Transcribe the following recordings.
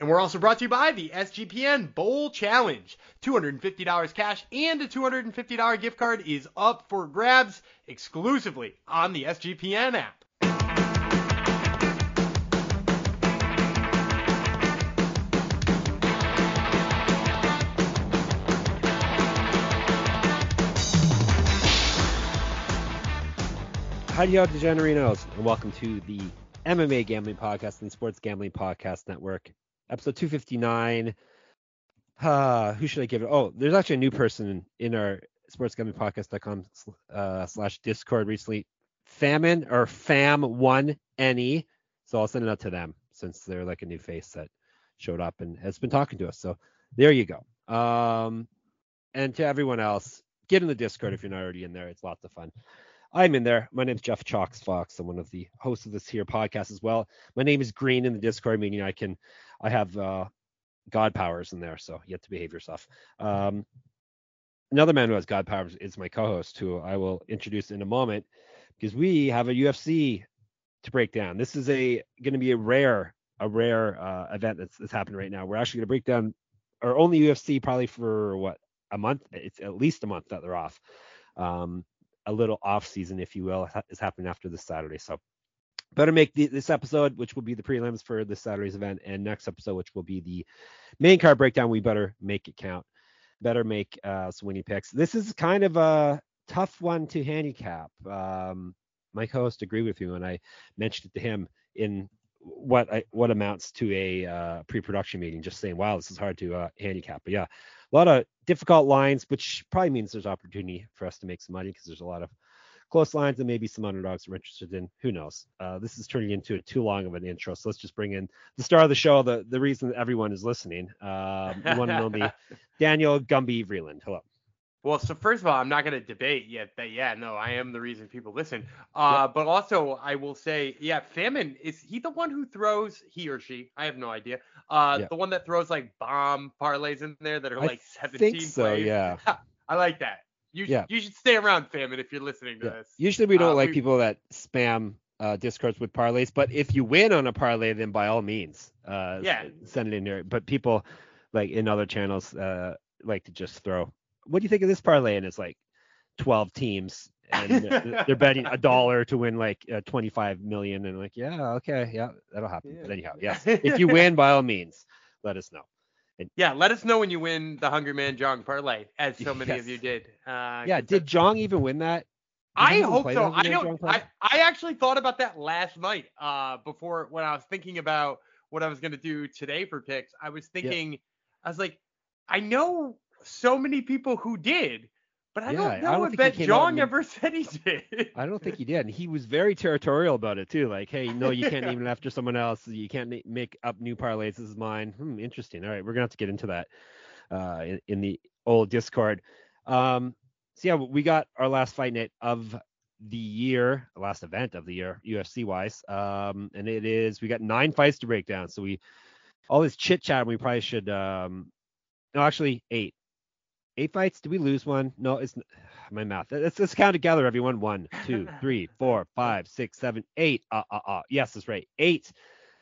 And we're also brought to you by the SGPN Bowl Challenge. $250 cash and a $250 gift card is up for grabs exclusively on the SGPN app. Hi, y'all degenerinos, and welcome to the MMA Gambling Podcast and Sports Gambling Podcast Network. Episode 259. Who should I give it? Oh, there's actually a new person in our sportsgamblingpodcast.com slash Discord recently. Famine or Fam1NE. So I'll send it out to them since they're like a new face that showed up and has been talking to us. So there you go. And to everyone else, get in the Discord if you're not already in there. It's lots of fun. I'm in there. My name's Jeff Fox. I'm one of the hosts of this here podcast as well. My name is Green in the Discord, meaning I have God powers in there, so you have to behave yourself. Another man who has God powers is my co-host, who I will introduce in a moment, because we have a UFC to break down. This is going to be a rare event that's happening right now. We're actually going to break down our only UFC probably for a month. It's at least a month that they're off. A little off season, if you will, is happening after this Saturday. So better make this episode, which will be the prelims for this Saturday's event, and next episode, which will be the main card breakdown. We better make it count. Better make some winning picks. This is kind of a tough one to handicap. My co-host agreed with me when I mentioned it to him in what amounts to a pre-production meeting, just saying, wow, this is hard to handicap. But yeah, a lot of difficult lines, which probably means there's opportunity for us to make some money because there's a lot of close lines and maybe some underdogs we're interested in. Who knows? This is turning into too long of an intro, so let's just bring in the star of the show, the reason that everyone is listening. The one and only Daniel Gumby Vreeland. Hello. Well, so first of all, I'm not going to debate yet that, I am the reason people listen. Yep. But also, I will say, Famine, is he the one who throws, he or she, I have no idea, yep, the one that throws, like, bomb parlays in there that are, like, 17 plays? I think so, plays. Yeah. I like that. You should stay around, Famine, if you're listening to this. Usually we don't like people that spam Discords with parlays, but if you win on a parlay, then by all means, send it in there. But people, like, in other channels like to just throw, what do you think of this parlay? And it's like 12 teams and they're betting $1 to win like 25 million. And like, that'll happen. Yeah. But anyhow, yes. If you win, by all means, let us know. And let us know when you win the Hungry Man Jong parlay, as so many of you did. Did Jong even win that? I hope so. I actually thought about that last night before, when I was thinking about what I was going to do today for picks. I was thinking, I was like, I know so many people who did, but I don't know if that Jong ever said he did. I don't think he did, and he was very territorial about it too. Like, hey, no, you can't name it after someone else. You can't make up new parlays. This is mine. Interesting. All right, we're gonna have to get into that in the old Discord. We got our last fight night of the year, last event of the year, UFC wise, and it is, we got 9 fights to break down. So we all this chit chat, we probably should. No, actually 8. 8 fights? Did we lose one? No, it's my math. Let's count together, everyone. 1, 2, 3, 4, 5, 6, 7, 8. Yes, that's right. 8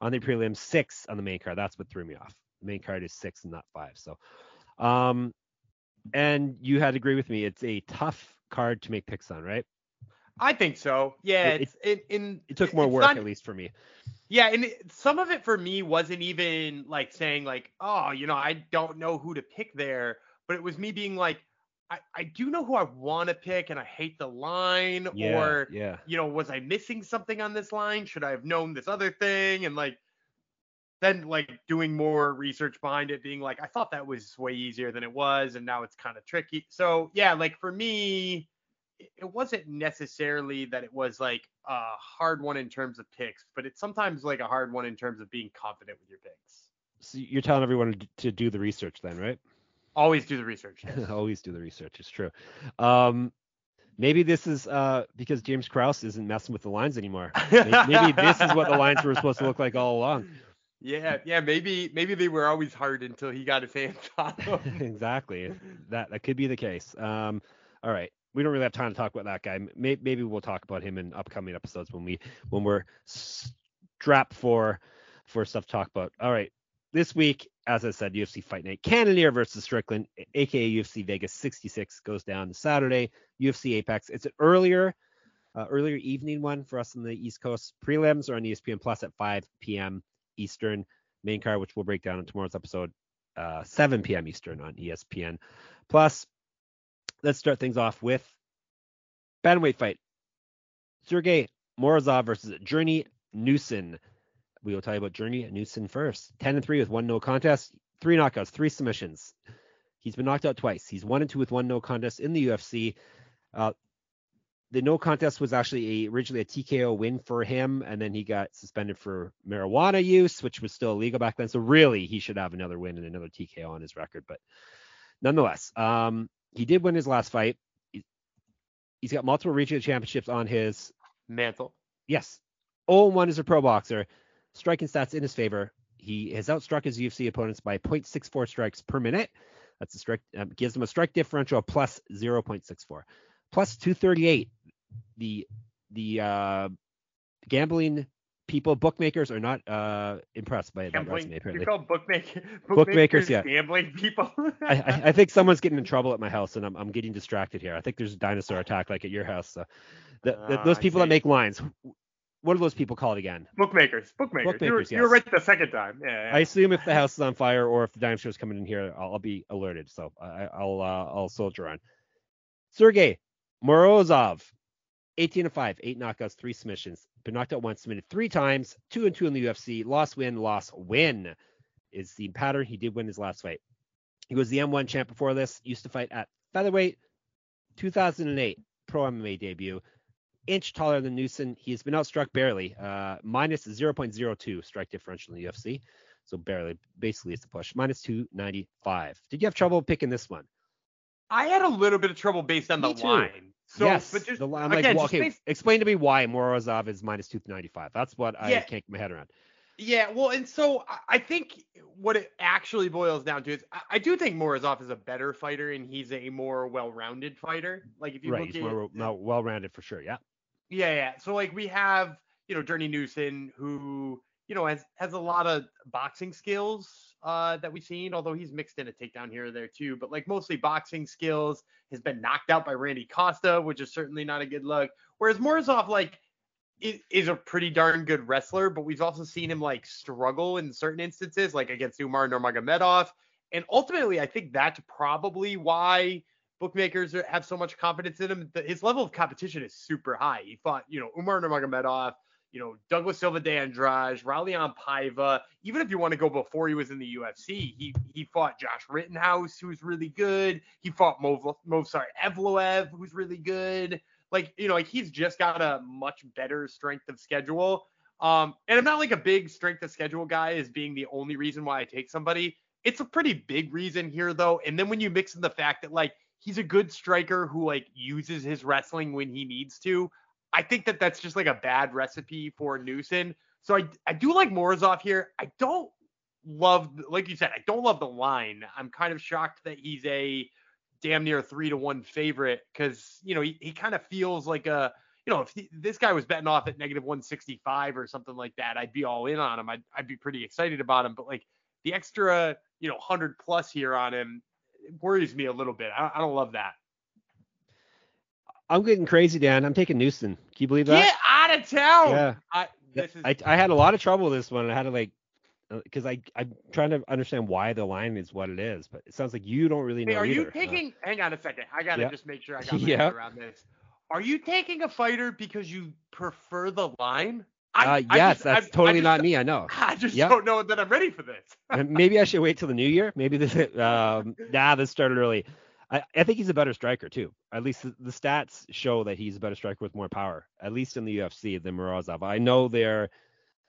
on the prelims, 6 on the main card. That's what threw me off. The main card is 6 and not 5. So, and you had to agree with me. It's a tough card to make picks on, right? I think so. Yeah. It took more work, at least for me. Yeah, and some of it for me wasn't even like saying like, oh, you know, I don't know who to pick there. But it was me being like, I do know who I want to pick and I hate the line, you know, was I missing something on this line? Should I have known this other thing? And like, then like doing more research behind it, being like, I thought that was way easier than it was. And now it's kind of tricky. So yeah, like for me, it wasn't necessarily that it was like a hard one in terms of picks, but it's sometimes like a hard one in terms of being confident with your picks. So you're telling everyone to do the research then, right? Always do the research. Always do the research. It's true. Maybe this is because James Krause isn't messing with the lines anymore. Maybe this is what the lines were supposed to look like all along. Yeah. Maybe they were always hard until he got his hands on them. Exactly. That could be the case. All right. We don't really have time to talk about that guy. Maybe we'll talk about him in upcoming episodes when we're strapped for stuff to talk about. All right. This week, as I said, UFC Fight Night, Cannonier versus Strickland, aka UFC Vegas 66, goes down Saturday. UFC Apex. It's an earlier evening one for us on the East Coast. Prelims are on ESPN Plus at 5 p.m. Eastern. Main card, which we'll break down in tomorrow's episode, 7 p.m. Eastern on ESPN Plus. Let's start things off with bantamweight fight. Sergey Morozov versus Journey Newson. We will tell you about Journey Newson first. 10-3 with one no contest, 3 knockouts, 3 submissions. He's been knocked out twice. He's 1-2 with one no contest in the UFC. The no contest was actually originally a TKO win for him, and then he got suspended for marijuana use, which was still illegal back then. So really, he should have another win and another TKO on his record. But nonetheless, he did win his last fight. He's got multiple regional championships on his mantle. Yes. 0-1 as a pro boxer. Striking stats in his favor. He has outstruck his UFC opponents by 0.64 strikes per minute. That's a strike, gives him a strike differential of plus 0.64. Plus 238. The gambling people, bookmakers, are not impressed by that resume, apparently. You call bookmakers, yeah. Gambling people. I think someone's getting in trouble at my house, and I'm getting distracted here. I think there's a dinosaur attack like at your house. So those people that make lines. What are those people called again? Bookmakers. You were right the second time. Yeah. I assume if the house is on fire or if the dinosaur is coming in here, I'll be alerted. So I'll soldier on. Sergey Morozov, 18-5, 8 knockouts, 3 submissions. Been knocked out once, submitted 3 times, 2-2 in the UFC. Loss, win is the pattern. He did win his last fight. He was the M1 champ before this. Used to fight at featherweight. 2008 pro MMA debut. Inch taller than Newson. He has been outstruck barely, minus 0.02 strike differential in the UFC. So barely, basically it's a push. Minus 295. Did you have trouble picking this one? I had a little bit of trouble based on the line. So, yes, but just, I'm again, like, well, okay, explain to me why Morozov is minus 295. That's what I can't get my head around. Yeah, well, and so I think what it actually boils down to is I do think Morozov is a better fighter and he's a more well-rounded fighter. Like if you look at more well-rounded for sure, yeah. Yeah. So like we have, Journey Newson, who, has a lot of boxing skills that we've seen, although he's mixed in a takedown here or there too, but like mostly boxing skills, has been knocked out by Randy Costa, which is certainly not a good look. Whereas Morozov, is a pretty darn good wrestler, but we've also seen him struggle in certain instances, like against Umar Nurmagomedov. And ultimately, I think that's probably why bookmakers have so much confidence in him. His level of competition is super high. He fought, Umar Nurmagomedov, Douglas Silva de Andrade, Raleon Paiva. Even if you want to go before he was in the UFC, he fought Josh Rittenhouse, who's really good. He fought Evloev, who's really good. He's just got a much better strength of schedule. And I'm not a big strength of schedule guy as being the only reason why I take somebody. It's a pretty big reason here, though. And then when you mix in the fact that he's a good striker who uses his wrestling when he needs to. I think that that's just a bad recipe for Newson. So I do like Morozov here. I don't love, like you said, I don't love the line. I'm kind of shocked that he's a damn near 3-1 favorite because, he kind of feels like a, if this guy was betting off at negative 165 or something like that, I'd be all in on him. I'd be pretty excited about him. But the extra, 100 plus here on him, it worries me a little bit. I don't love that. I'm getting crazy, Dan. I'm taking Newson. Can you believe that? Get out of town. Yeah. I had a lot of trouble with this one. I had to because I'm trying to understand why the line is what it is, but it sounds like you don't really know. Are either. You taking? Hang on a second. I gotta just make sure I got my head around this. Are you taking a fighter because you prefer the line? That's not me. I know. I just don't know that I'm ready for this. Maybe I should wait till the new year. Maybe this. This started early. I think he's a better striker too. At least the stats show that he's a better striker with more power. At least in the UFC than Morozov. I know they're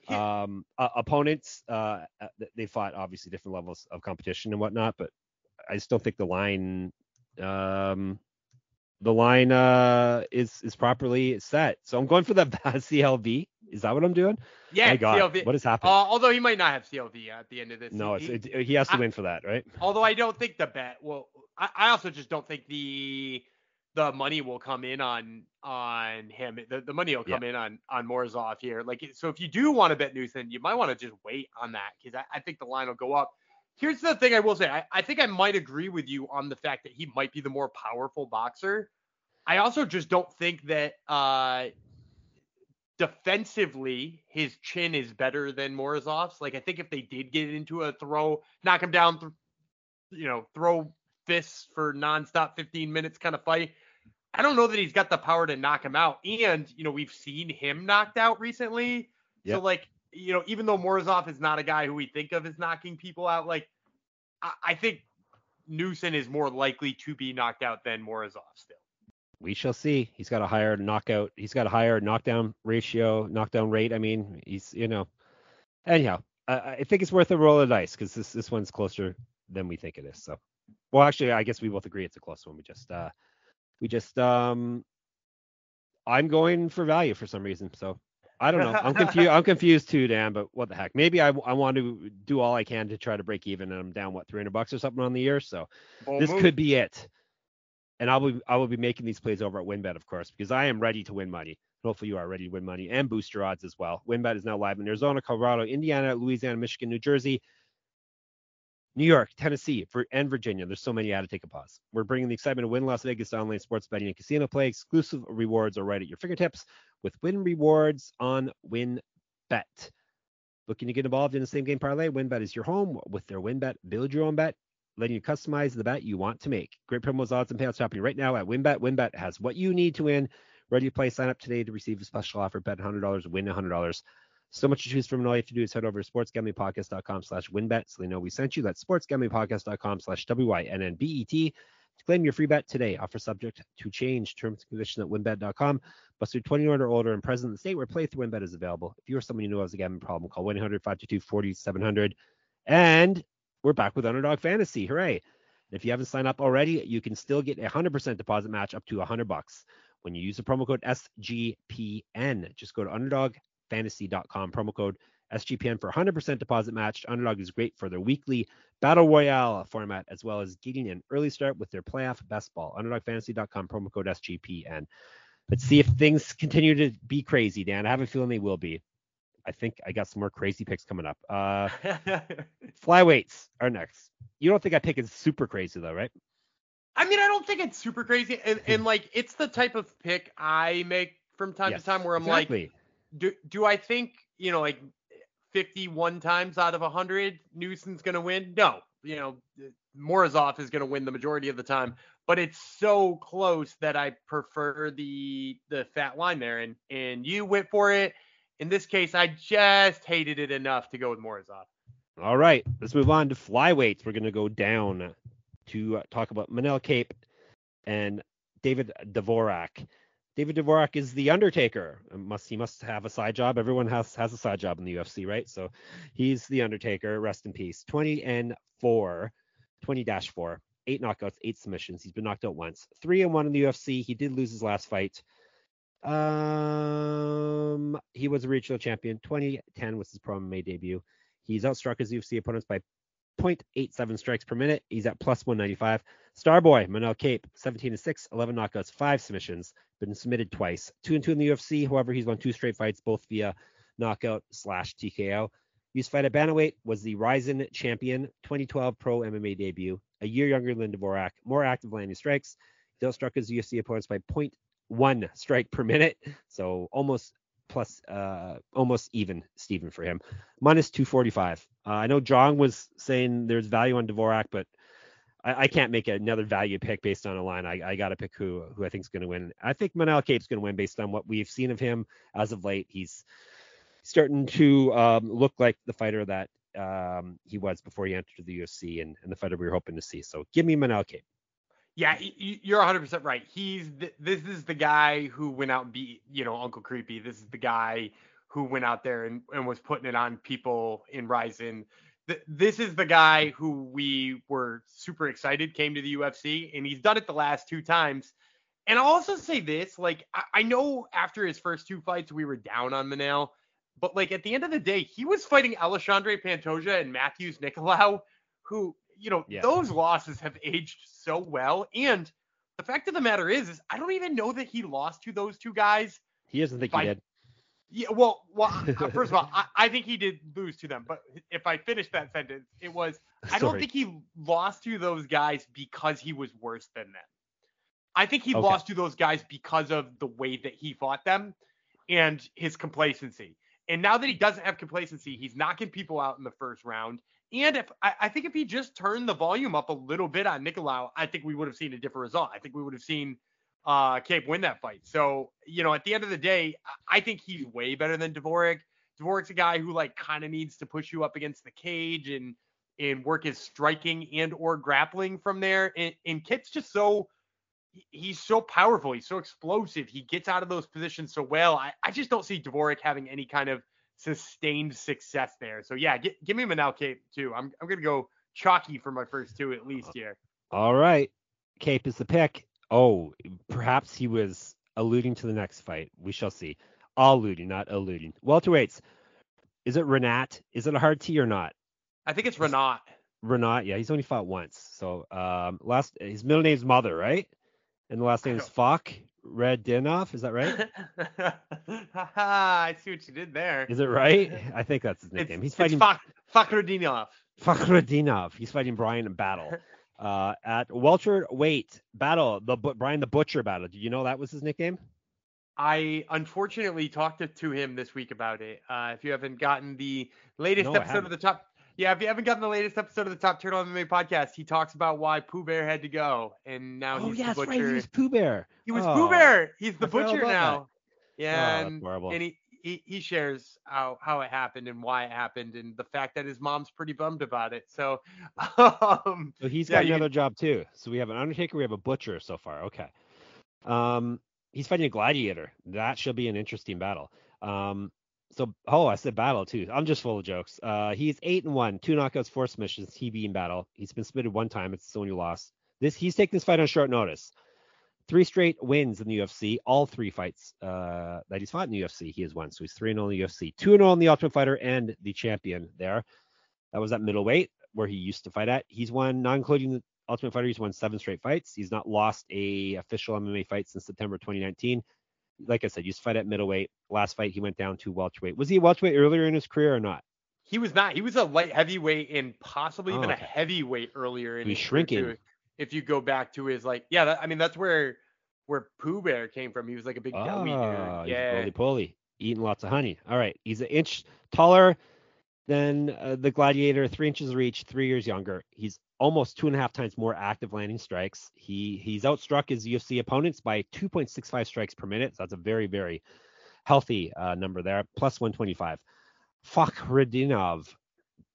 Opponents, they fought obviously different levels of competition and whatnot, but I still think the line is properly set. So I'm going for the CLV. Is that what I'm doing? Yeah. My God, CLV. What is happening? Although he might not have CLV at the end of this. No, he has to win for that, right? Although I don't think the bet will. I also just don't think the money will come in on him. The money will come in on Morozov here. Like, so if you do want to bet Newson, you might want to just wait on that, because I think the line will go up. Here's the thing I will say. I think I might agree with you on the fact that he might be the more powerful boxer. I also just don't think that defensively his chin is better than Morozov's. Like, I think if they did get into a throw, knock him down, throw fists for nonstop 15 minutes kind of fight, I don't know that he's got the power to knock him out. And, we've seen him knocked out recently. Yep. So, like, even though Morozov is not a guy who we think of as knocking people out, like, I think Newson is more likely to be knocked out than Morozov still. We shall see. He's got a higher knockout. He's got a higher knockdown rate. I mean, he's, anyhow, I think it's worth a roll of dice, because this one's closer than we think it is. So, well, actually, I guess we both agree it's a close one. We just I'm going for value for some reason. So I don't know. I'm confused too, Dan, but what the heck? Maybe I want to do all I can to try to break even, and I'm down, what, $300 or something on the year. So this could be it. And I will be making these plays over at WynnBET, of course, because I am ready to win money. Hopefully you are ready to win money and boost your odds as well. WynnBET is now live in Arizona, Colorado, Indiana, Louisiana, Michigan, New Jersey, New York, Tennessee, and Virginia. There's so many. I had to take a pause. We're bringing the excitement of Wynn Las Vegas to online sports betting and casino play. Exclusive rewards are right at your fingertips with Wynn Rewards on WynnBET. Looking to get involved in the same game parlay? WynnBET is your home with their WynnBET Build Your Own Bet, letting you customize the bet you want to make. Great promos, odds, and payouts happening right now at WynnBET. WynnBET has what you need to win. Ready to play? Sign up today to receive a special offer. Bet $100, win $100. So much to choose from, and all you have to do is head over to sportsgamblingpodcast.com/WynnBET so they know we sent you. That's sportsgamblingpodcast.com/WYNNBET to claim your free bet today. Offer subject to change. Terms and conditions at WynnBET.com. Must be 21 or older and present in the state where playthrough WynnBET is available. If you or someone you know has a gambling problem, call 1-800-522-4700. And we're back with Underdog Fantasy. Hooray! And if you haven't signed up already, you can still get a 100% deposit match up to $100 when you use the promo code SGPN. Just go to underdogfantasy.com, promo code SGPN for 100% deposit match. Underdog is great for their weekly battle royale format, as well as getting an early start with their playoff best ball. Underdogfantasy.com, promo code SGPN. Let's see if things continue to be crazy, Dan. I have a feeling they will be. I think I got some more crazy picks coming up. Flyweights are next. You don't think I pick is super crazy though, right? I mean, I don't think it's super crazy. And like, it's the type of pick I make from time to time where I'm like, do I think, like 51 times out of 100, Newson's going to win? No, Morozov is going to win the majority of the time, but it's so close that I prefer the fat line there. And you went for it. In this case, I just hated it enough to go with Morozov. All right, let's move on to flyweights. We're going to go down to talk about Manel Kape and David Dvorak. David Dvorak is the Undertaker. He must have a side job. Everyone has a side job in the UFC, right? So he's the Undertaker. Rest in peace. 20-4, 8 knockouts, 8 submissions. He's been knocked out once. 3-1 in the UFC. He did lose his last fight. He was a regional champion. 2010 was his pro MMA debut. He's outstruck his UFC opponents by 0.87 strikes per minute. He's at +195. Starboy Manel Kape, 17-6, 11 knockouts, 5 submissions. Been submitted twice. 2-2 in the UFC. However, he's won 2 straight fights, both via knockout / TKO. His fight at bantamweight was the Ryzen champion. 2012 pro MMA debut. A year younger than Dvorak. More active landing strikes. He outstruck his UFC opponents by 0.1 strike per minute, so almost almost even Steven for him. -245. I know John was saying there's value on Dvorak, but I can't make another value pick based on a line. I gotta pick who I think is going to win. I think Manel Kape's going to win based on what we've seen of him as of late. He's starting to look like the fighter that he was before he entered the UFC, and the fighter we were hoping to see. So give me Manel Kape. Yeah, you're 100% right. This is the guy who went out and beat, Uncle Creepy. This is the guy who went out there and was putting it on people in Ryzen. This is the guy who we were super excited came to the UFC, and he's done it the last two times. And I'll also say this, like, I know after his first two fights, we were down on Manel, but like at the end of the day, he was fighting Alexandre Pantoja and Mateus Nicolau, who, you know, those losses have aged so well. And the fact of the matter is I don't even know that he lost to those two guys. He doesn't think he did. Yeah, well, first of all, I think he did lose to them. But if I finish that sentence, it was, I don't think he lost to those guys because he was worse than them. I think he lost to those guys because of the way that he fought them and his complacency. And now that he doesn't have complacency, he's knocking people out in the first round. And I think if he just turned the volume up a little bit on Nicolau, I think we would have seen a different result. I think we would have seen Kape win that fight. So, you know, at the end of the day, I think he's way better than Dvorak. Dvorak's a guy who, like, kind of needs to push you up against the cage and work his striking and or grappling from there. And Kape's just so – he's so powerful. He's so explosive. He gets out of those positions so well. I just don't see Dvorak having any kind of sustained success there. So, yeah, give me Manel Kape, too. I'm going to go chalky for my first two at least here. All right. Kape is the pick. Oh, perhaps he was alluding to the next fight. We shall see. Alluding, not alluding. Welterweights. Is it Renat? Is it a hard T or not? I think it's Renat. Renat, yeah. He's only fought once. So his middle name's Mother, right? And the last name is Fakhretdinov. Is that right? I see what you did there. Is it right? I think that's his nickname. He's fighting Fakhretdinov. Fakhretdinov. He's fighting Bryan Battle. At welterweight battle, Bryan the Butcher Battle. Do you know that was his nickname? I unfortunately talked to him this week about it. If you haven't gotten the latest episode of the Top, if you haven't gotten the latest episode of the Top Turtle MMA podcast, he talks about why Pooh Bear had to go, and now he's the Butcher. Oh, yes, right, he was Pooh Bear. He was Pooh Bear. He's the Butcher now. That. Yeah, that's horrible. And he shares how it happened and why it happened and the fact that his mom's pretty bummed about it. So, so he's got another job too. So we have an undertaker, we have a butcher so far. Okay. He's fighting a gladiator. That should be an interesting battle. I said battle too. I'm just full of jokes. He's 8-1, 2 knockouts, 4 submissions. He beat in battle. He's been submitted one time. It's his only loss. He's taking this fight on short notice. 3 straight wins in the UFC. All 3 fights that he's fought in the UFC, he has won. So he's 3-0 in the UFC, 2-0 in the Ultimate Fighter and the champion there. That was at middleweight where he used to fight at. He's won, not including the Ultimate Fighter, he's won 7 straight fights. He's not lost a official MMA fight since September 2019. Like I said, he used to fight at middleweight. Last fight, he went down to welterweight. Was he a welterweight earlier in his career or not? He was not. He was a light heavyweight and possibly even a heavyweight earlier in his career. He's shrinking. If you go back to his, like, that's where Pooh Bear came from. He was like a big dummy dude. Yeah, he's roly-poly, eating lots of honey. All right, he's an inch taller than the gladiator, 3 inches reach, 3 years younger. He's almost 2.5 times more active landing strikes. He's outstruck his UFC opponents by 2.65 strikes per minute. So that's a very, very healthy number there, plus 125. Fakhretdinov,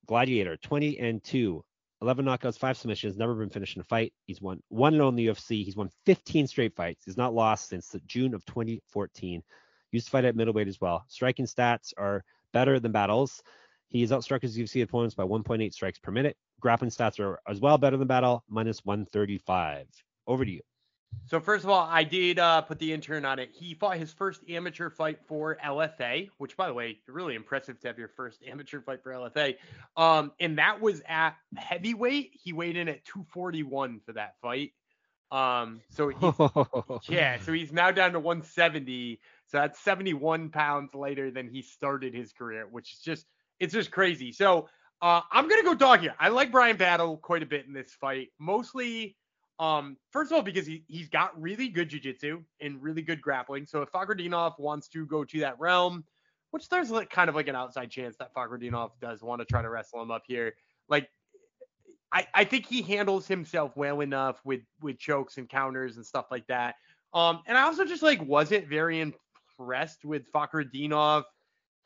gladiator, 20-2. 11 knockouts, 5 submissions, never been finished in a fight. He's won 1-0 in the UFC. He's won 15 straight fights. He's not lost since June of 2014. Used to fight at middleweight as well. Striking stats are better than battles. He's outstruck his UFC opponents by 1.8 strikes per minute. Grappling stats are as well better than battle, minus 135. Over to you. So first of all, I did put the intern on it. He fought his first amateur fight for LFA, which, by the way, really impressive to have your first amateur fight for LFA. And that was at heavyweight. He weighed in at 241 for that fight. So he's now down to 170. So that's 71 pounds lighter than he started his career, which is just, it's just crazy. So I'm going to go dog here. I like Bryan Battle quite a bit in this fight, mostly. First of all, because he's got really good jiu-jitsu and really good grappling. So if Fakhretdinov wants to go to that realm, which there's like kind of like an outside chance that Fakhretdinov does want to try to wrestle him up here. Like, I think he handles himself well enough with chokes and counters and stuff like that. And I also just like wasn't very impressed with Fakhretdinov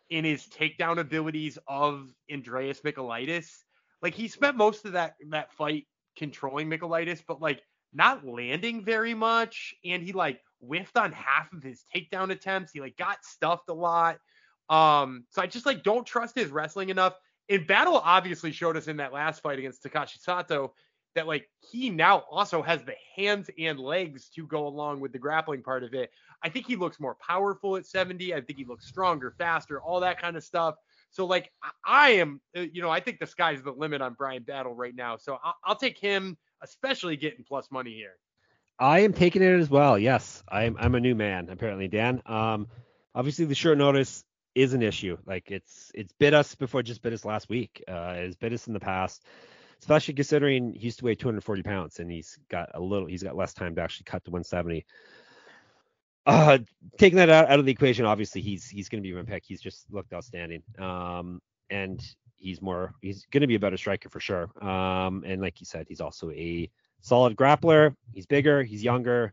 in his takedown abilities of Andreas Mikulaitis. Like, he spent most of that fight controlling Mikulaitis, but like not landing very much, and he like whiffed on half of his takedown attempts. He like got stuffed a lot. So I just like don't trust his wrestling enough. And Battle obviously showed us in that last fight against Takashi Sato that like he now also has the hands and legs to go along with the grappling part of it. I think he looks more powerful at 70. I think he looks stronger, faster, all that kind of stuff. So like I am, you know, I think the sky's the limit on Bryan Battle right now. So I'll take him, especially getting plus money here. I am taking it as well. Yes, I'm a new man apparently, Dan. Obviously the short notice is an issue. Like it's bit us before, just bit us last week. It's bit us in the past, especially considering he used to weigh 240 pounds and he's got less time to actually cut to 170. Taking that out of the equation, obviously he's going to be my pick. He's just looked outstanding. And he's going to be a better striker for sure. And like you said, he's also a solid grappler. He's bigger, he's younger.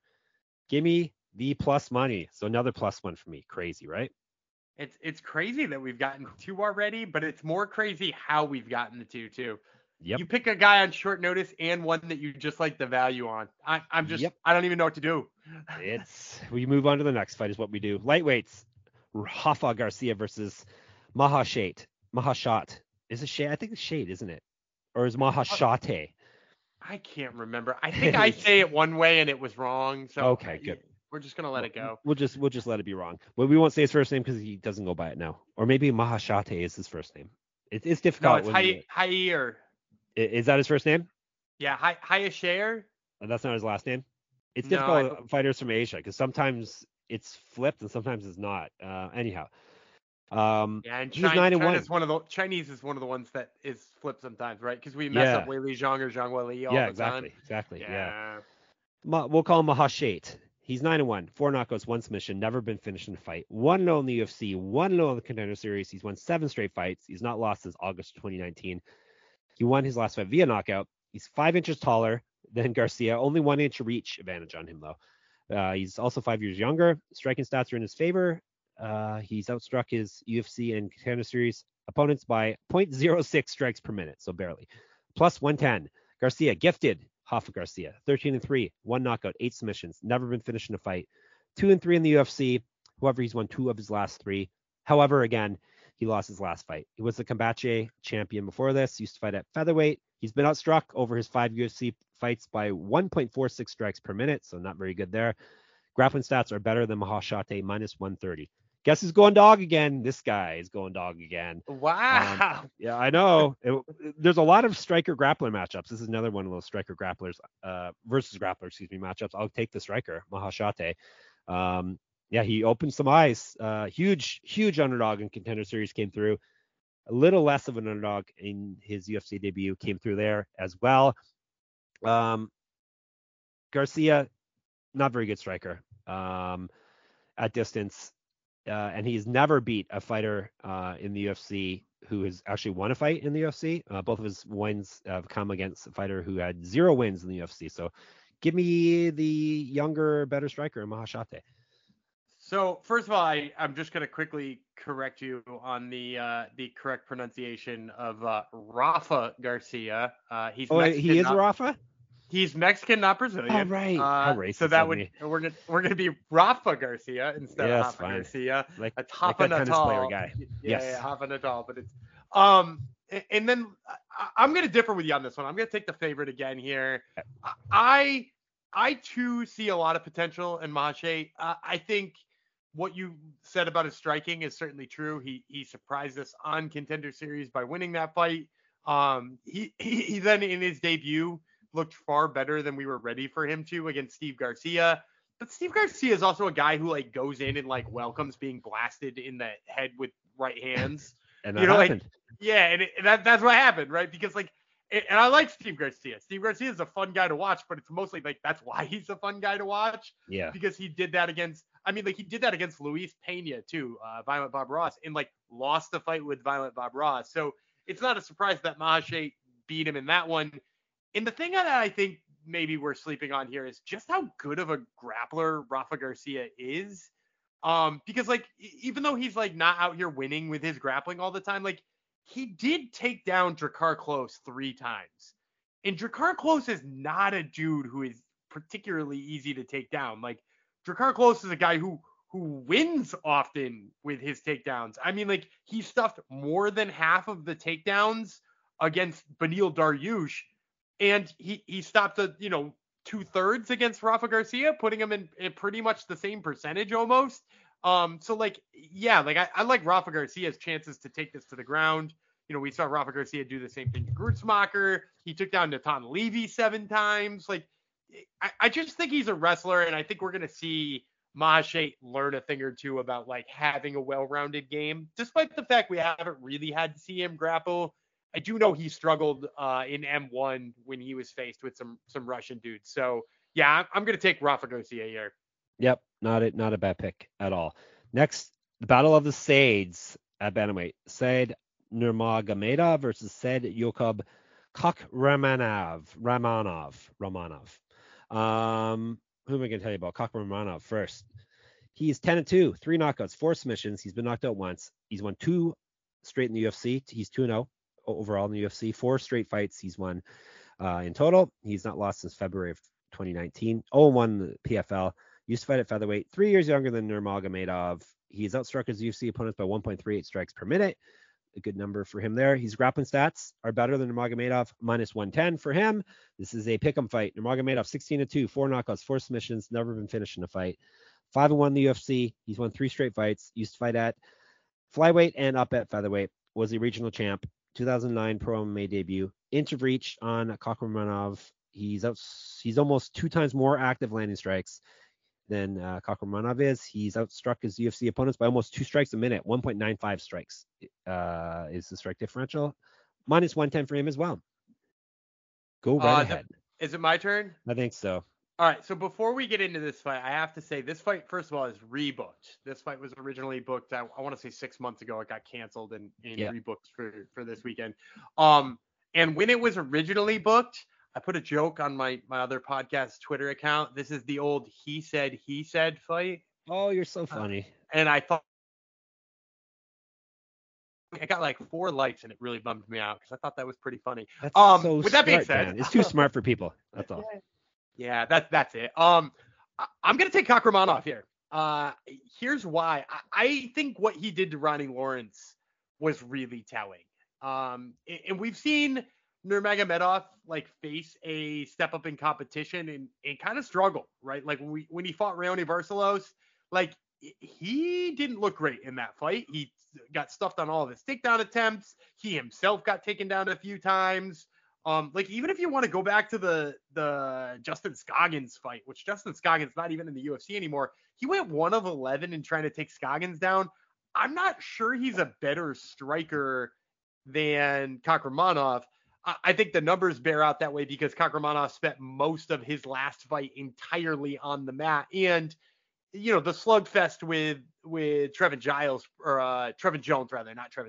Give me the plus money. So another plus one for me. Crazy, right? It's crazy that we've gotten two already, but it's more crazy how we've gotten the two too. Yep. You pick a guy on short notice and one that you just like the value on. I'm just, yep. I don't even know what to do. We move on to the next fight is what we do. Lightweights, Rafa Garcia versus Mahashat. Mahashat. Is it Shate? I think it's Shate, isn't it? Or is Mahashate? I can't remember. I think I say it one way and it was wrong. So okay, good. We're just gonna let it go. We'll just let it be wrong. Well, we won't say his first name because he doesn't go by it now. Or maybe Mahashate is his first name. It's difficult. No, it's Hayir. Is that his first name? Yeah, Hayasher. That's not his last name. It's difficult with fighters from Asia because sometimes it's flipped and sometimes it's not. Anyhow. Yeah, and Chinese is one of the ones that is flipped sometimes, right? Because we mess up Weili Zhang or Zhang Weili all the time. Exactly. Yeah. We'll call him Mahashate. He's 9-1, 4 knockouts, 1 submission, never been finished in a fight. 1-0 in the UFC, 1-0 in the Contender Series. He's won 7 straight fights. He's not lost since August 2019. He won his last fight via knockout. He's 5 inches taller than Garcia, only 1 inch reach advantage on him, though. He's also 5 years younger. Striking stats are in his favor. He's outstruck his UFC and Contender Series opponents by 0.06 strikes per minute, so barely. Plus 110. Garcia, gifted. Rafa Garcia, 13-3, 1 knockout, 8 submissions, never been finished in a fight, 2-3 in the UFC. However, he's won 2 of his last 3. However, again, he lost his last fight. He was the Combate champion before this, used to fight at featherweight. He's been outstruck over his 5 UFC fights by 1.46 strikes per minute, so not very good there. Grappling stats are better than Mahashate, minus 130. Guess who's going dog again? This guy is going dog again. Wow. Yeah, I know. There's a lot of striker grappler matchups. This is another one of those striker grapplers versus grappler, matchups. I'll take the striker, Mahashate. He opened some eyes. Huge underdog in Contender Series came through. A little less of an underdog in his UFC debut came through there as well. Garcia, not very good striker at distance. And he's never beat a fighter in the UFC who has actually won a fight in the UFC. Both of his wins have come against a fighter who had 0 wins in the UFC. So give me the younger, better striker, Mahashate. So first of all, I'm just going to quickly correct you on the correct pronunciation of Rafa Garcia. He is Rafa? He's Mexican, not Brazilian. All right. So that would we're gonna be Rafa Garcia instead of Rafa Garcia. It's Rafa Natal. Yeah, Rafa Natal. But it's and then I'm gonna differ with you on this one. I'm gonna take the favorite again here. I too see a lot of potential in Mahashate. I think what you said about his striking is certainly true. He surprised us on Contender Series by winning that fight. He then in his debut looked far better than we were ready for him to against Steve Garcia. But Steve Garcia is also a guy who like goes in and like welcomes being blasted in the head with right hands. And happened. That's what happened, right? Because and I like Steve Garcia. Steve Garcia is a fun guy to watch, but it's mostly that's why he's a fun guy to watch. Yeah. Because he did that against, he did that against Luis Pena too, Violent Bob Ross, and lost the fight with Violent Bob Ross. So it's not a surprise that Mahashate beat him in that one. And the thing that I think maybe we're sleeping on here is just how good of a grappler Rafa Garcia is. Because even though he's not out here winning with his grappling all the time, he did take down Drakkar Klose 3 times. And Drakkar Klose is not a dude who is particularly easy to take down. Drakkar Klose is a guy who who wins often with his takedowns. I mean, like, he stuffed more than half of the takedowns against Benil Dariush, and he stopped the, you know, 2/3 against Rafa Garcia, putting him in pretty much the same percentage almost. So like, yeah, like I like Rafa Garcia's chances to take this to the ground. You know, we saw Rafa Garcia do the same thing to Grootsmacher. He took down Nathan Levy 7 times. Like, I just think he's a wrestler, and I think we're going to see Mahachev learn a thing or two about, like, having a well-rounded game. Despite the fact we haven't really had to see him grapple, I do know he struggled in M1 when he was faced with some Russian dudes. So, yeah, I'm going to take Rafa Garcia here. Yep, not a bad pick at all. Next, the Battle of the Saids at bantamweight. Said Nurmagomedov versus Said Yokub Kakhramonov. Who am I going to tell you about? Kakhramonov first. He is 10-2, 3 knockouts, 4 submissions. He's been knocked out once. He's won 2 straight in the UFC. He's 2-0 overall in the UFC. 4 straight fights he's won in total. He's not lost since February of 2019. 0-1 the PFL. Used to fight at featherweight. 3 years younger than Nurmagomedov. He's outstruck his UFC opponents by 1.38 strikes per minute. A good number for him there. His grappling stats are better than Nurmagomedov, -110 for him. This is a pick'em fight. Nurmagomedov 16-2, 4 knockouts, 4 submissions, never been finished in a fight. 5-1 in the UFC. He's won 3 straight fights. Used to fight at flyweight and up at featherweight. Was a regional champ. 2009 pro MMA debut. Inch of reach on Kakhramonov. He's almost 2 times more active landing strikes than Kakhramonov is. He's outstruck his UFC opponents by almost 2 strikes a minute. 1.95 strikes is the strike differential. -110 for him as well. Go right ahead. Is it my turn? I think so. All right, so before we get into this fight, I have to say this fight, first of all, is rebooked. This fight was originally booked, I want to say 6 months ago. It got canceled and rebooked for this weekend. And when it was originally booked, I put a joke on my other podcast Twitter account. This is the old he said fight. Oh, you're so funny. And I thought I got like 4 likes, and it really bummed me out because I thought that was pretty funny. That's so with that being said, man. It's too smart for people. That's all. Yeah, that's it. I'm gonna take Kakhramonov here. Here's why. I think what he did to Ronnie Lawrence was really telling. And we've seen Nurmagomedov like face a step up in competition and kind of struggle, right? Like when he fought Rayoni Barcelos, like he didn't look great in that fight. He got stuffed on all of his takedown attempts. He himself got taken down a few times. Like even if you want to go back to the Justin Scoggins fight, which Justin Scoggins not even in the UFC anymore, he went 1 of 11 in trying to take Scoggins down. I'm not sure he's a better striker than Kakhramonov. I think the numbers bear out that way because Kakhramonov spent most of his last fight entirely on the mat. And, you know, the slugfest with Trevin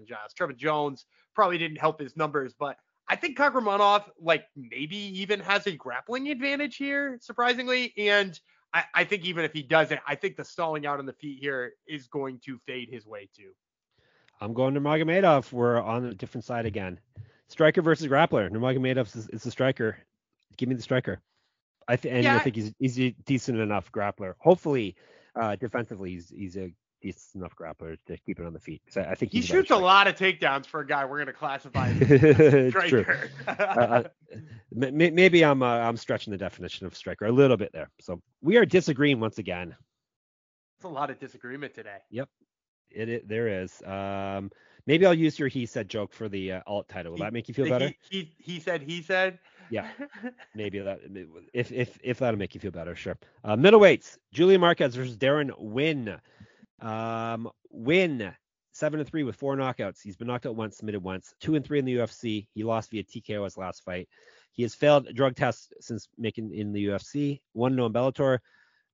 Jones probably didn't help his numbers. But I think Kakhramonov, like, maybe even has a grappling advantage here, surprisingly. And I think even if he doesn't, I think the stalling out on the feet here is going to fade his way too. I'm going to Magomedov. We're on a different side again. Striker versus grappler. Nurmagomedov is a striker. Give me the striker. I think he's a decent enough grappler. Hopefully, defensively, he's a decent enough grappler to keep it on the feet. So I think he shoots a lot of takedowns for a guy we're going to classify as a striker. Maybe I'm stretching the definition of striker a little bit there. So we are disagreeing once again. It's a lot of disagreement today. Yep. It there is. Maybe I'll use your he said joke for the alt title. Will that make you feel better? He said. Yeah, maybe that if that'll make you feel better, sure. Middleweights: Julian Marquez versus Darren Wynn. Wynn 7-3 with 4 knockouts. He's been knocked out once, submitted once. 2-3 in the UFC. He lost via TKO his last fight. He has failed drug tests since making in the UFC. 1-0 in Bellator.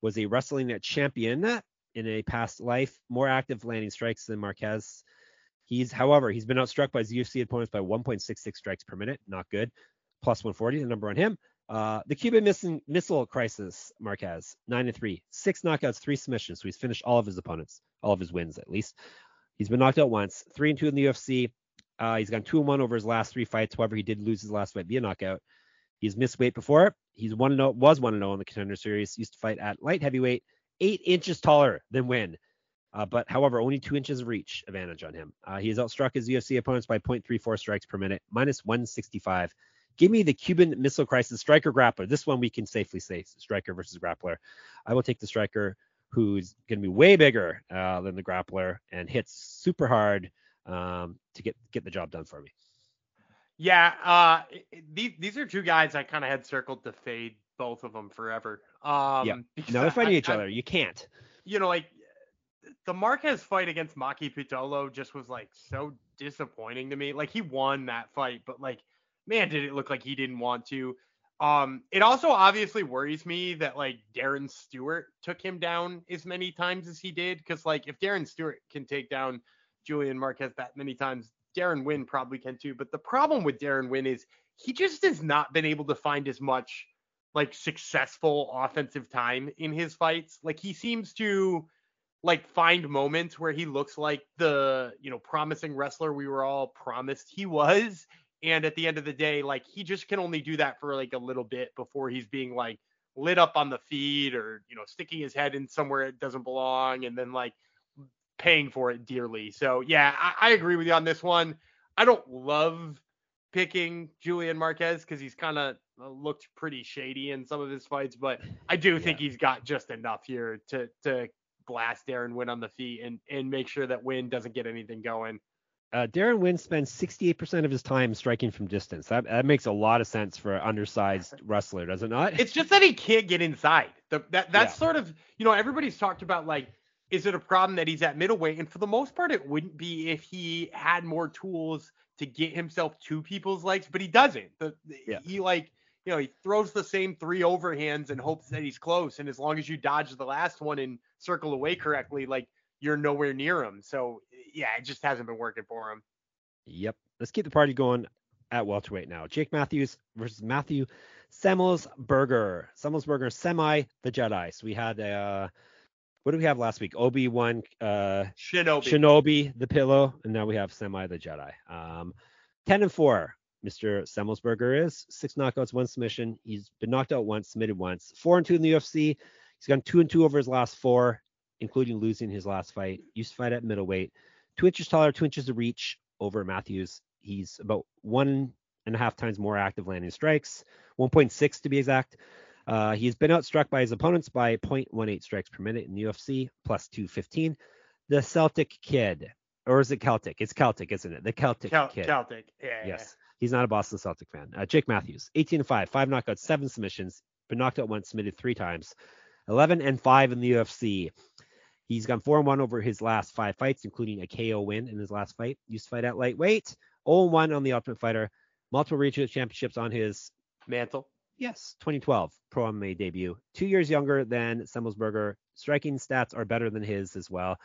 Was a wrestling champion in a past life, more active landing strikes than Marquez. However, he's been outstruck by his UFC opponents by 1.66 strikes per minute. Not good. +140, the number on him. The Cuban Missile Crisis, Marquez, 9-3, 6 knockouts, 3 submissions. So he's finished all of his opponents, all of his wins at least. He's been knocked out once, 3-2 in the UFC. He's gone 2-1 over his last 3 fights. However, he did lose his last fight via knockout. He's missed weight before. He's 1-0 in the Contender Series. Used to fight at light heavyweight 8 inches taller than Wynn, but however, only 2 inches of reach advantage on him. He has outstruck his UFC opponents by 0.34 strikes per minute, minus 165. Give me the Cuban Missile Crisis striker grappler. This one we can safely say striker versus grappler. I will take the striker, who's going to be way bigger than the grappler and hits super hard to get the job done for me. Yeah, these are two guys I kind of had circled to fade both of them forever. No, they're fighting each other. You can't. You know, like the Marquez fight against Maki Pitolo just was like so disappointing to me. Like he won that fight, but like, man, did it look like he didn't want to. It also obviously worries me that like Darren Stewart took him down as many times as he did, because like if Darren Stewart can take down Julian Marquez that many times, Darren Wynn probably can too. But the problem with Darren Wynn is he just has not been able to find as much like successful offensive time in his fights. Like he seems to like find moments where he looks like the, you know, promising wrestler we were all promised he was. And at the end of the day, like he just can only do that for like a little bit before he's being like lit up on the feed or, you know, sticking his head in somewhere it doesn't belong and then like paying for it dearly. So, yeah, I agree with you on this one. I don't love picking Julian Marquez because he's kind of looked pretty shady in some of his fights, but I do think he's got just enough here to blast Darren Wynn on the feet and make sure that Wynn doesn't get anything going. Darren Wynn spends 68% of his time striking from distance. That makes a lot of sense for an undersized wrestler, does it not? It's just that he can't get inside. Sort of, you know, everybody's talked about, like, is it a problem that he's at middleweight? And for the most part, it wouldn't be if he had more tools to get himself to people's legs, but he doesn't. He, like, you know, he throws the same three overhands and hopes that he's close. And as long as you dodge the last one and circle away correctly, like, you're nowhere near him. So, yeah, it just hasn't been working for him. Yep. Let's keep the party going at welterweight now. Jake Matthews versus Matthew Semelsberger. Semelsberger, the Jedi. So we had, what did we have last week? Obi-Wan, Shinobi, the pillow. And now we have Semi, the Jedi. 10-4. Mr. Semelsberger is 6 knockouts, 1 submission. He's been knocked out once, submitted once. 4-2 in the UFC. He's gone 2-2 over his last 4, including losing his last fight. Used to fight at middleweight. 2 inches taller, 2 inches of reach over Matthews. He's about 1.5 times more active landing strikes, 1.6 to be exact. He's been outstruck by his opponents by 0.18 strikes per minute in the UFC, plus 215. The Celtic kid, or is it Celtic? It's Celtic, isn't it? The Celtic kid. Celtic, yeah. Yes, he's not a Boston Celtic fan. Jake Matthews, 18-5, 5 knockouts, 7 submissions, been knocked out once, submitted 3 times, 11-5 in the UFC. He's gone 4-1 over his last 5 fights, including a KO win in his last fight. Used to fight at lightweight. 0-1 on the Ultimate Fighter. Multiple regional championships on his mantle. Yes, 2012 pro MMA debut. 2 years younger than Semelsberger. Striking stats are better than his as well.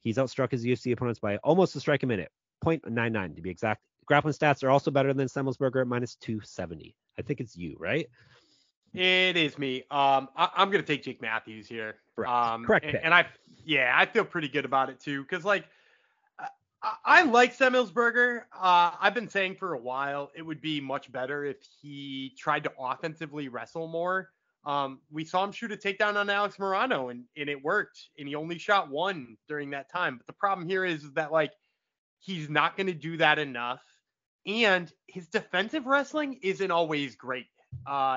He's outstruck his UFC opponents by almost a strike a minute, 0.99 to be exact. Grappling stats are also better than Semelsberger at minus 270. I think it's you, right? It is me. I'm going to take Jake Matthews here. Correct. Correct. And I feel pretty good about it too. Cause like, I like Semelsberger. I've been saying for a while, it would be much better if he tried to offensively wrestle more. We saw him shoot a takedown on Alex Morano and it worked. And he only shot 1 during that time. But the problem here is that like, he's not going to do that enough. And his defensive wrestling isn't always great.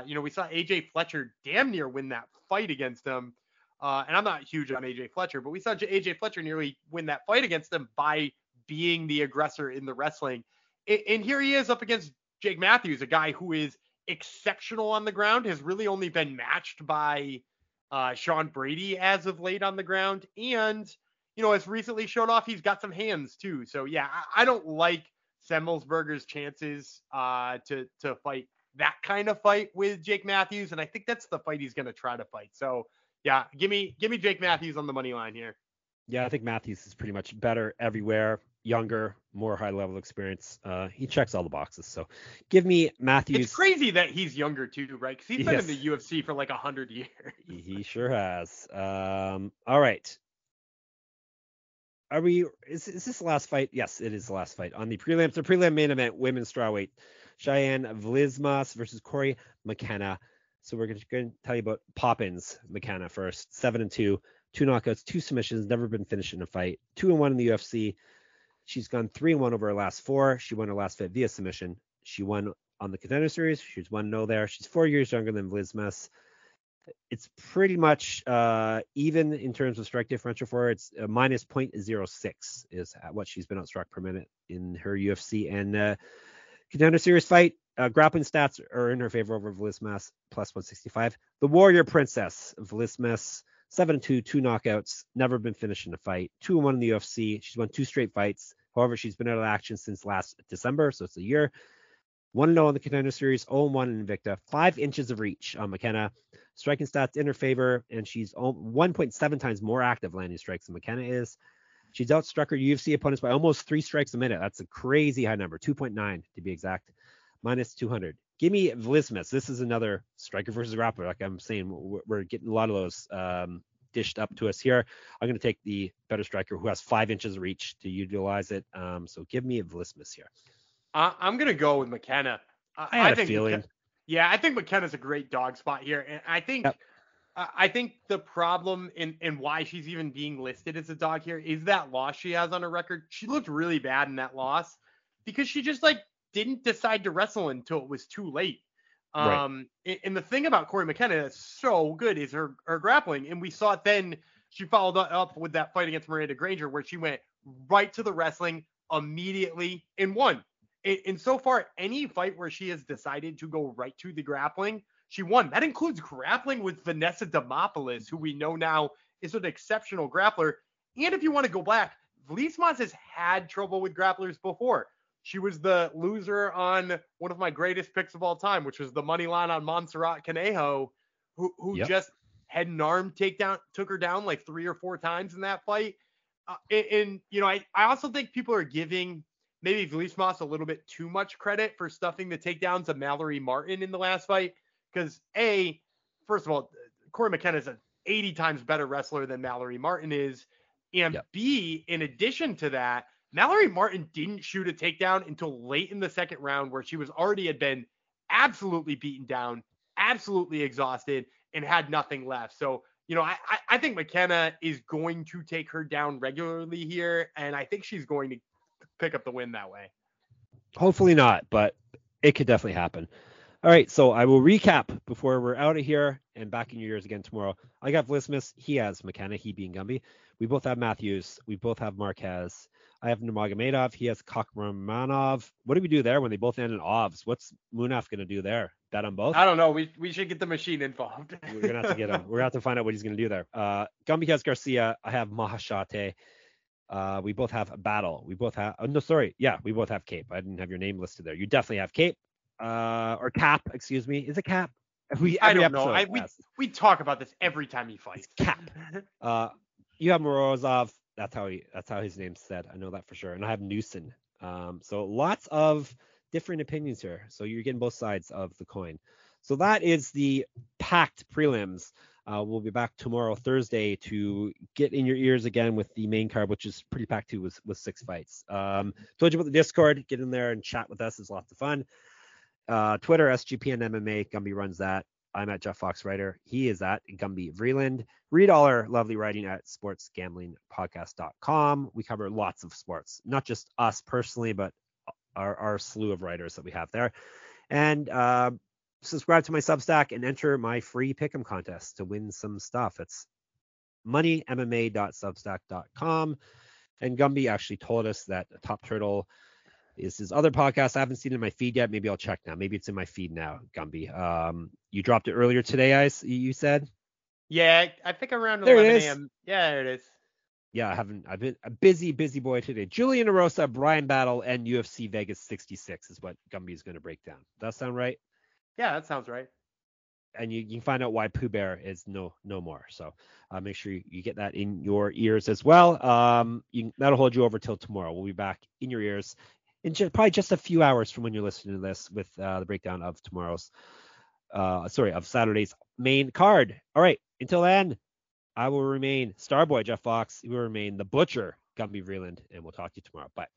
You know, we saw AJ Fletcher damn near win that fight against him. And I'm not huge on AJ Fletcher, but we saw AJ Fletcher nearly win that fight against him by being the aggressor in the wrestling. And here he is up against Jake Matthews, a guy who is exceptional on the ground, has really only been matched by Sean Brady as of late on the ground. And, you know, has recently shown off he's got some hands too. So, yeah, I don't like Semelsberger's chances to fight that kind of fight with Jake Matthews. And I think that's the fight he's going to try to fight. So yeah, give me Jake Matthews on the money line here. Yeah. I think Matthews is pretty much better everywhere, younger, more high level experience. He checks all the boxes. So give me Matthews. It's crazy that he's younger too, right? Cause he's been in the UFC for like 100 years. He sure has. All right. Is this the last fight? Yes, it is the last fight on the prelims. The prelim main event, women's strawweight, Cheyenne Vlismas versus Corey McKenna. So we're going to tell you about Poppins McKenna first. 7-2, 2 knockouts, 2 submissions, never been finished in a fight. 2-1 in the UFC. She's gone 3-1 over her last 4. She won her last fight via submission. She won on the Contender Series. She's 1-0 there. She's 4 years younger than Vlismas. It's pretty much even in terms of strike differential for her. It's minus .06 is what she's been outstruck per minute in her UFC and Contender Series fight. Grappling stats are in her favor over Vlismas, plus 165. The Warrior Princess, Vlismas, 7-2, 2 knockouts, never been finished in a fight, 2-1 in the UFC. She's won 2 straight fights. However, she's been out of action since last December, so it's a year. 1-0 in the Contender Series, 0-1 in Invicta. 5 inches of reach on McKenna. Striking stats in her favor, and she's 1.7 times more active landing strikes than McKenna is. She's outstruck her UFC opponents by almost 3 strikes a minute. That's a crazy high number, 2.9 to be exact. Minus 200. Give me Vlismas. This is another striker versus grappler. Like I'm saying, we're getting a lot of those dished up to us here. I'm going to take the better striker who has 5 inches of reach to utilize it. So give me Vlismas here. I'm going to go with McKenna. I had a feeling. I think McKenna's a great dog spot here. And I think I think the problem in why she's even being listed as a dog here is that loss she has on her record. She looked really bad in that loss because she just didn't decide to wrestle until it was too late. Right. And the thing about Corey McKenna that's so good is her grappling. And we saw it then. She followed up with that fight against Miranda Granger where she went right to the wrestling immediately and won. And so far, any fight where she has decided to go right to the grappling, she won. That includes grappling with Vanessa Demopoulos, who we know now is an exceptional grappler. And if you want to go back, Vlismas has had trouble with grapplers before. She was the loser on one of my greatest picks of all time, which was the money line on Montserrat Conejo, who just had an arm takedown, took her down 3 or 4 times in that fight. I also think people are giving maybe Vlismas a little bit too much credit for stuffing the takedowns of Mallory Martin in the last fight. Because first of all, Corey McKenna is an 80 times better wrestler than Mallory Martin is. And B, in addition to that, Mallory Martin didn't shoot a takedown until late in the second round where she was already had been absolutely beaten down, absolutely exhausted, and had nothing left. So, I think McKenna is going to take her down regularly here, and I think she's going to pick up the win that way. Hopefully not, but it could definitely happen. All right, so I will recap before we're out of here and back in your ears again tomorrow. I got Vlismas. He has McKenna, he being Gumby. We both have Matthews. We both have Marquez. I have Nurmagomedov. He has Kakhramonov. What do we do there when they both end in ovs? What's Munaf going to do there? Bet on both? I don't know. We should get the machine involved. We're going to have to get him. We're going to have to find out what he's going to do there. Gumby has Garcia. I have Mahashate. We both have a Battle. We both have... Oh, no, sorry. Yeah, we both have Cape. I didn't have your name listed there. You definitely have Cape. Or Cap, excuse me. Is it Cap? I don't know. We talk about this every time he fights. It's Cap. You have Morozov. That's how his name's said. I know that for sure. And I have Newson. So lots of different opinions here. So you're getting both sides of the coin. So that is the packed prelims. We'll be back tomorrow, Thursday, to get in your ears again with the main card, which is pretty packed too with 6 fights. Told you about the Discord. Get in there and chat with us. It's lots of fun. Twitter, SGPN MMA. Gumby runs that. I'm at Jeff Fox Writer. He is at Gumby Vreeland. Read all our lovely writing at sportsgamblingpodcast.com. We cover lots of sports, not just us personally, but our slew of writers that we have there. And subscribe to my Substack and enter my free pick'em contest to win some stuff. It's moneymma.substack.com. And Gumby actually told us that Top Turtle is his other podcast. I haven't seen it in my feed yet. Maybe I'll check now. Maybe it's in my feed now, Gumby. You dropped it earlier today, you said? Yeah, I think around 11 a.m. Yeah, there it is. Yeah, I've been a busy boy today. Julian Arosa, Bryan Battle, and UFC Vegas 66 is what Gumby is going to break down. Does that sound right? Yeah, that sounds right. And you can find out why Pooh Bear is no more. So make sure you get that in your ears as well. That'll hold you over till tomorrow. We'll be back in your ears in probably just a few hours from when you're listening to this with the breakdown of Saturday's main card. All right. Until then, I will remain Starboy Jeff Fox. You will remain the Butcher Gumby Vreeland, and we'll talk to you tomorrow. Bye.